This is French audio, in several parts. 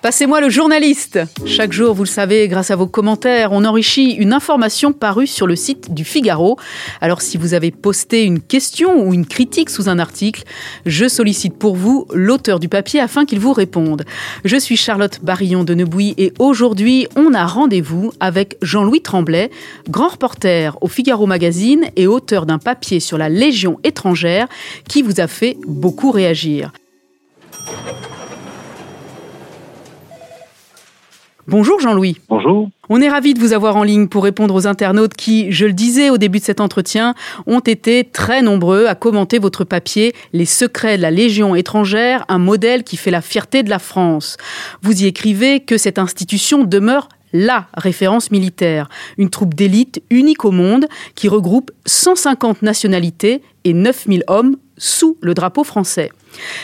Passez-moi le journaliste. Chaque jour, vous le savez, grâce à vos commentaires, on enrichit une information parue sur le site du Figaro. Alors si vous avez posté une question ou une critique sous un article, je sollicite pour vous l'auteur du papier afin qu'il vous réponde. Je suis Charlotte Barillon de Neubouy et aujourd'hui, on a rendez-vous avec Jean-Louis Tremblay, grand reporter au Figaro Magazine et auteur d'un papier sur la Légion étrangère qui vous a fait beaucoup réagir. Bonjour Jean-Louis. Bonjour. On est ravis de vous avoir en ligne pour répondre aux internautes qui, je le disais au début de cet entretien, ont été très nombreux à commenter votre papier « Les secrets de la Légion étrangère, un modèle qui fait la fierté de la France ». Vous y écrivez que cette institution demeure la référence militaire, une troupe d'élite unique au monde qui regroupe 150 nationalités et 9000 hommes sous le drapeau français.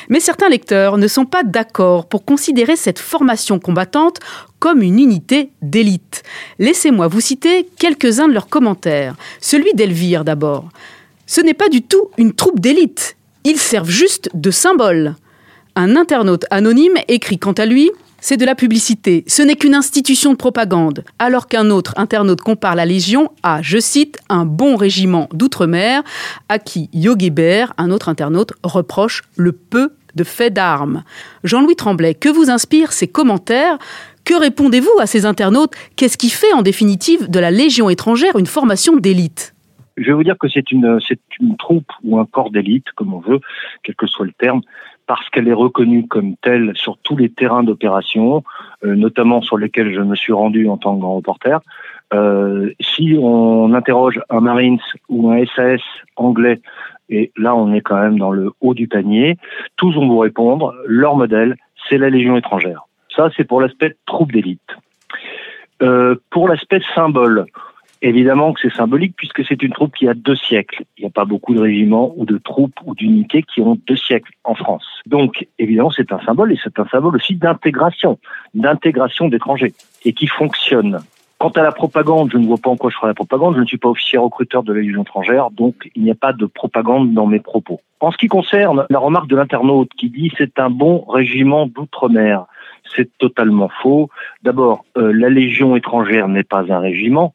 Mais certains lecteurs ne sont pas d'accord pour considérer cette formation combattante comme une unité d'élite. Laissez-moi vous citer quelques-uns de leurs commentaires. Celui d'Elvire d'abord. « Ce n'est pas du tout une troupe d'élite, ils servent juste de symbole ». Un internaute anonyme écrit quant à lui « C'est de la publicité, ce n'est qu'une institution de propagande », alors qu'un autre internaute compare la Légion à, je cite, un bon régiment d'outre-mer, à qui Yogi Ber, un autre internaute, reproche le peu de faits d'armes. Jean-Louis Tremblay, que vous inspirent ces commentaires ? Que répondez-vous à ces internautes ? Qu'est-ce qui fait en définitive de la Légion étrangère une formation d'élite ? Je vais vous dire que c'est une troupe ou un corps d'élite, comme on veut, quel que soit le terme, parce qu'elle est reconnue comme telle sur tous les terrains d'opération, notamment sur lesquels je me suis rendu en tant que grand reporter. Si on interroge un Marines ou un SAS anglais, et là on est quand même dans le haut du panier, tous vont vous répondre, leur modèle, c'est la Légion étrangère. Ça, c'est pour l'aspect troupe d'élite. Pour l'aspect symbole, évidemment que c'est symbolique puisque c'est une troupe qui a 2 siècles. Il n'y a pas beaucoup de régiments ou de troupes ou d'unités qui ont 2 siècles en France. Donc, évidemment, c'est un symbole et c'est un symbole aussi d'intégration d'étrangers et qui fonctionne. Quant à la propagande, je ne vois pas en quoi je ferai la propagande. Je ne suis pas officier recruteur de la Légion étrangère, donc il n'y a pas de propagande dans mes propos. En ce qui concerne la remarque de l'internaute qui dit « c'est un bon régiment d'outre-mer », c'est totalement faux. D'abord, la Légion étrangère n'est pas un régiment.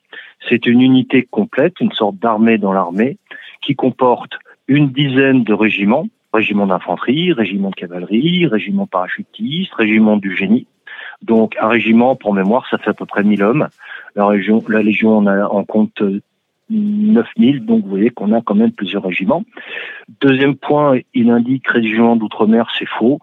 C'est une unité complète, une sorte d'armée dans l'armée, qui comporte une dizaine de régiments, régiment d'infanterie, régiment de cavalerie, régiment parachutiste, régiment du génie. Donc un régiment, pour mémoire, ça fait à peu près 1000 hommes. La Légion en compte 9000, donc vous voyez qu'on a quand même plusieurs régiments. Deuxième point, il indique régiment d'outre-mer, c'est faux.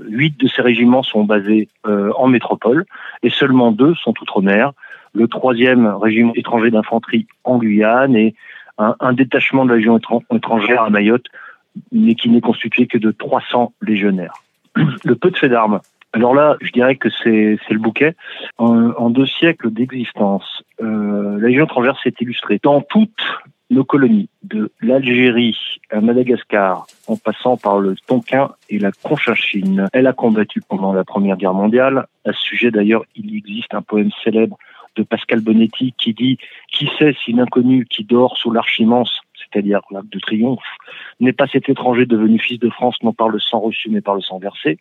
8 de ces régiments sont basés en métropole et seulement 2 sont outre-mer. Le 3e régiment étranger d'infanterie en Guyane et un détachement de la Légion étrangère à Mayotte, mais qui n'est constitué que de 300 légionnaires. Le peu de fait d'armes. Alors là, je dirais que c'est le bouquet. En 2 siècles d'existence, la Légion étrangère s'est illustrée dans toutes nos colonies, de l'Algérie à Madagascar, en passant par le Tonkin et la Cochinchine. Elle a combattu pendant la Première Guerre mondiale. À ce sujet, d'ailleurs, il existe un poème célèbre de Pascal Bonetti qui dit « Qui sait si l'inconnu qui dort sous l'arche immense, c'est-à-dire l'Arc de Triomphe, n'est pas cet étranger devenu fils de France, non par le sang reçu mais par le sang versé ?»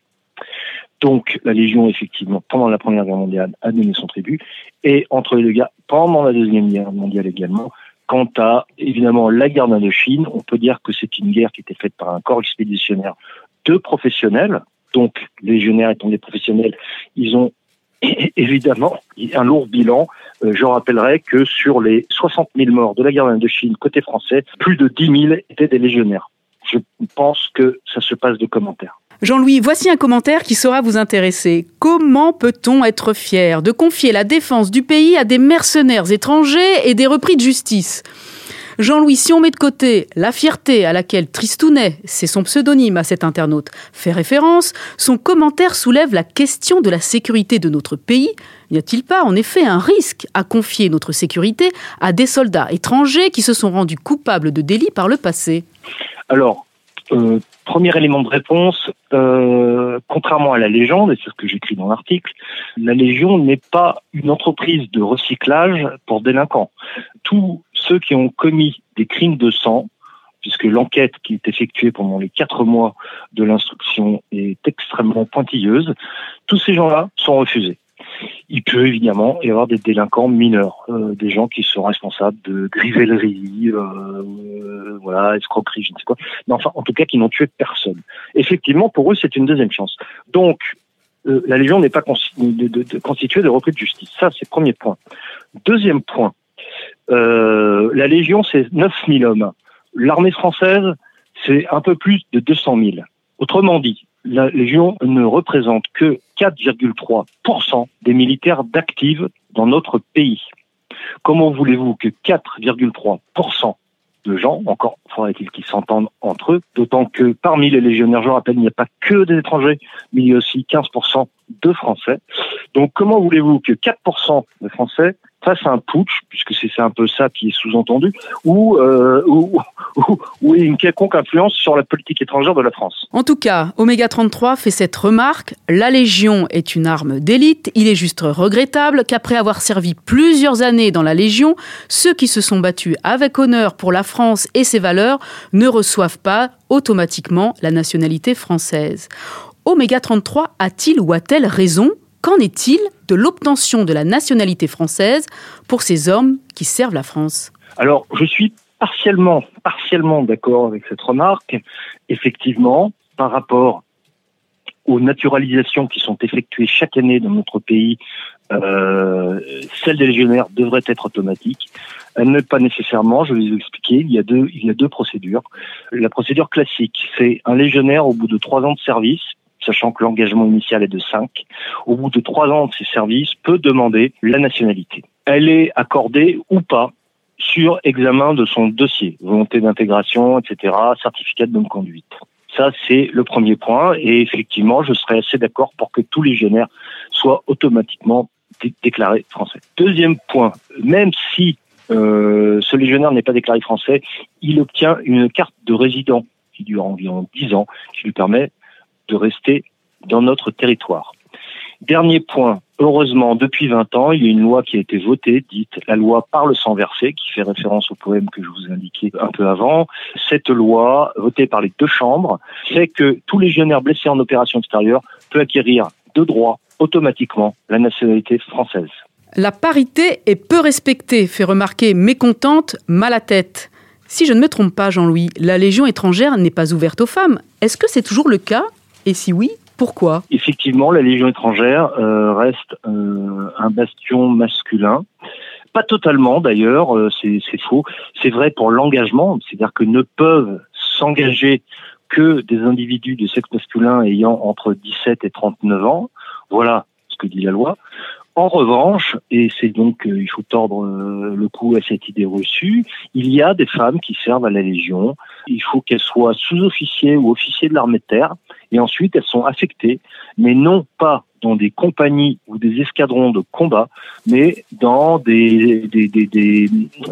Donc la Légion, effectivement, pendant la Première Guerre mondiale, a donné son tribut, et entre les deux guerres, pendant la Deuxième Guerre mondiale également. Quant à, évidemment, la guerre d'Indochine, on peut dire que c'est une guerre qui était faite par un corps expéditionnaire de professionnels, donc légionnaires étant des professionnels, ils ont évidemment un lourd bilan. Je rappellerai que sur les 60 000 morts de la guerre d'Indochine côté français, plus de 10 000 étaient des légionnaires. Je pense que ça se passe de commentaires. Jean-Louis, voici un commentaire qui saura vous intéresser. Comment peut-on être fier de confier la défense du pays à des mercenaires étrangers et des repris de justice ? Jean-Louis, si on met de côté la fierté à laquelle Tristounet, c'est son pseudonyme à cet internaute, fait référence, son commentaire soulève la question de la sécurité de notre pays. N'y a-t-il pas en effet un risque à confier notre sécurité à des soldats étrangers qui se sont rendus coupables de délits par le passé ? Alors, premier élément de réponse, contrairement à la légende, et c'est ce que j'écris dans l'article, la Légion n'est pas une entreprise de recyclage pour délinquants. Ceux qui ont commis des crimes de sang puisque l'enquête qui est effectuée pendant les 4 mois de l'instruction est extrêmement pointilleuse, tous ces gens-là sont refusés. Il peut évidemment y avoir des délinquants mineurs, des gens qui sont responsables de grivelleries, escroqueries, je ne sais quoi. Mais enfin, en tout cas, qui n'ont tué personne. Effectivement, pour eux, c'est une deuxième chance. Donc, la Légion n'est pas constituée de repris de justice. Ça, c'est le premier point. Deuxième point, la Légion, c'est 9000 hommes. L'armée française, c'est un peu plus de 200 000. Autrement dit, la Légion ne représente que 4,3% des militaires d'actifs dans notre pays. Comment voulez-vous que 4,3% de gens, encore faudrait-il qu'ils s'entendent entre eux, d'autant que parmi les légionnaires, je rappelle, il n'y a pas que des étrangers, mais il y a aussi 15% de Français. Donc comment voulez-vous que 4% de Français fassent un putsch, puisque c'est un peu ça qui est sous-entendu, ou une quelconque influence sur la politique étrangère de la France. En tout cas, Oméga-33 fait cette remarque, la Légion est une arme d'élite, il est juste regrettable qu'après avoir servi plusieurs années dans la Légion, ceux qui se sont battus avec honneur pour la France et ses valeurs ne reçoivent pas automatiquement la nationalité française. Oméga-33 a-t-il ou a-t-elle raison ? Qu'en est-il de l'obtention de la nationalité française pour ces hommes qui servent la France ? Alors, je suis partiellement d'accord avec cette remarque. Effectivement, par rapport aux naturalisations qui sont effectuées chaque année dans notre pays, celle des légionnaires devrait être automatique. Elle n'est pas nécessairement, je vais vous expliquer, il y a deux procédures. La procédure classique, c'est un légionnaire au bout de 3 ans de service, sachant que l'engagement initial est de 5. Au bout de 3 ans de ses services, peut demander la nationalité. Elle est accordée ou pas sur examen de son dossier, volonté d'intégration, etc., certificat de bonne conduite. Ça, c'est le premier point. Et effectivement, je serais assez d'accord pour que tous les légionnaires soient automatiquement déclarés français. Deuxième point, même si ce légionnaire n'est pas déclaré français, il obtient une carte de résident qui dure environ 10 ans, qui lui permet de rester dans notre territoire. Dernier point, heureusement, depuis 20 ans, il y a une loi qui a été votée, dite la loi Parle sans verser, qui fait référence au poème que je vous indiquais un peu avant. Cette loi, votée par les 2 chambres, fait que tout légionnaire blessé en opération extérieure peut acquérir de droit, automatiquement, la nationalité française. La parité est peu respectée, fait remarquer Mécontente, mal à tête. Si je ne me trompe pas, Jean-Louis, la Légion étrangère n'est pas ouverte aux femmes. Est-ce que c'est toujours le cas ? Et si oui, pourquoi ? Effectivement, la Légion étrangère reste un bastion masculin. Pas totalement d'ailleurs, c'est faux. C'est vrai pour l'engagement, c'est-à-dire que ne peuvent s'engager que des individus de sexe masculin ayant entre 17 et 39 ans. Voilà ce que dit la loi. En revanche, et c'est donc, il faut tordre le cou à cette idée reçue, il y a des femmes qui servent à la Légion. Il faut qu'elles soient sous-officiers ou officiers de l'armée de terre. Et ensuite, elles sont affectées, mais non pas dans des compagnies ou des escadrons de combat, mais dans des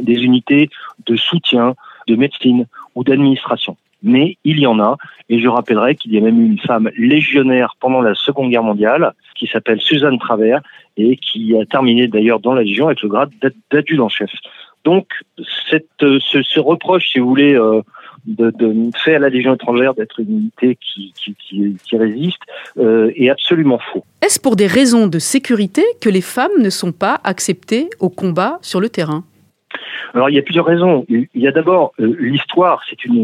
unités de soutien, de médecine ou d'administration. Mais il y en a, et je rappellerai qu'il y a même eu une femme légionnaire pendant la Seconde Guerre mondiale, qui s'appelle Suzanne Travers, et qui a terminé d'ailleurs dans la Légion avec le grade d'adjudant-chef. Donc, ce reproche, si vous voulez, fait à la Légion étrangère d'être une unité qui résiste, est absolument faux. Est-ce pour des raisons de sécurité que les femmes ne sont pas acceptées au combat sur le terrain ? Alors, il y a plusieurs raisons. Il y a d'abord l'histoire. C'est une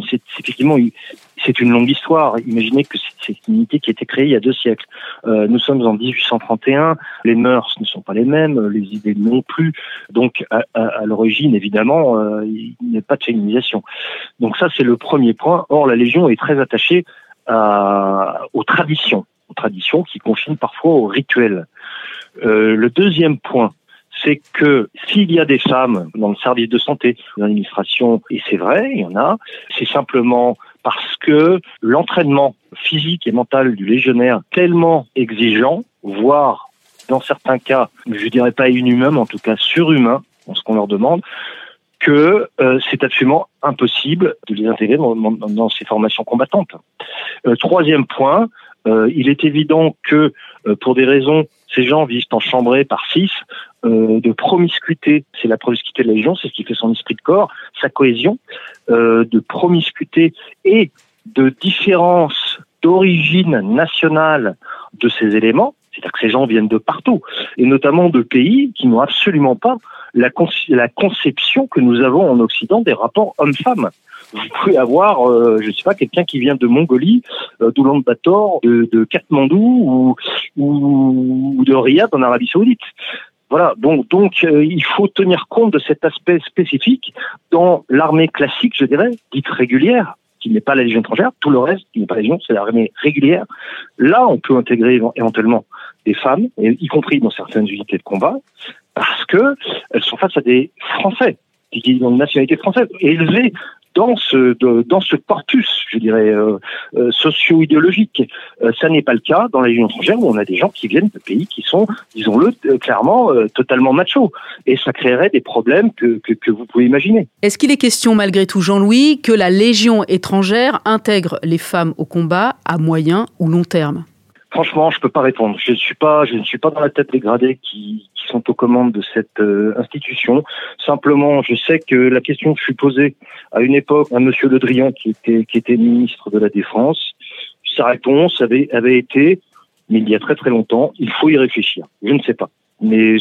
longue histoire. Imaginez que c'est une unité qui a été créée il y a 2 siècles. Nous sommes en 1831. Les mœurs ne sont pas les mêmes, les idées non plus. Donc, à l'origine, évidemment, il n'y a pas de féminisation. Donc ça, c'est le premier point. Or, la Légion est très attachée aux traditions qui confinent parfois aux rituels. Le deuxième point, c'est que s'il y a des femmes dans le service de santé, dans l'administration, et c'est vrai, il y en a, c'est simplement parce que l'entraînement physique et mental du légionnaire est tellement exigeant, voire dans certains cas, je dirais pas inhumain, mais en tout cas surhumain, dans ce qu'on leur demande, que c'est absolument impossible de les intégrer dans ces formations combattantes. Troisième point, Il est évident que, pour des raisons, ces gens vivent en chambrée par six, de promiscuité, c'est la promiscuité de la Légion, c'est ce qui fait son esprit de corps, sa cohésion, de promiscuité et de différence d'origine nationale de ces éléments, c'est-à-dire que ces gens viennent de partout, et notamment de pays qui n'ont absolument pas la conception que nous avons en Occident des rapports hommes-femmes. Vous pouvez avoir, je ne sais pas, quelqu'un qui vient de Mongolie, d'Oulan-Bator, de Katmandou ou de Riyad en Arabie Saoudite. Voilà, donc il faut tenir compte de cet aspect spécifique dans l'armée classique, je dirais, dite régulière, qui n'est pas la Légion étrangère, tout le reste qui n'est pas la Légion, c'est l'armée régulière. Là, on peut intégrer éventuellement des femmes, y compris dans certaines unités de combat, parce que elles sont face à des Français, qui ont une nationalité française, élevés dans ce corpus, je dirais, socio-idéologique. Ça n'est pas le cas dans la Légion étrangère, où on a des gens qui viennent de pays qui sont, disons-le clairement, totalement machos. Et ça créerait des problèmes que vous pouvez imaginer. Est-ce qu'il est question, malgré tout, Jean-Louis, que la Légion étrangère intègre les femmes au combat à moyen ou long terme ? Franchement, je peux pas répondre. Je ne suis pas dans la tête des gradés qui sont aux commandes de cette institution. Simplement, je sais que la question fut posée à une époque à monsieur Le Drian, qui était ministre de la Défense. Sa réponse avait été, mais il y a très très longtemps, il faut y réfléchir. Je ne sais pas. Mais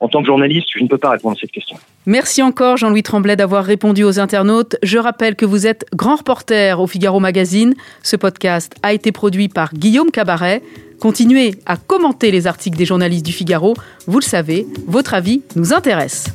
en tant que journaliste, je ne peux pas répondre à cette question. Merci encore, Jean-Louis Tremblay, d'avoir répondu aux internautes. Je rappelle que vous êtes grand reporter au Figaro Magazine. Ce podcast a été produit par Guillaume Cabaret. Continuez à commenter les articles des journalistes du Figaro. Vous le savez, votre avis nous intéresse.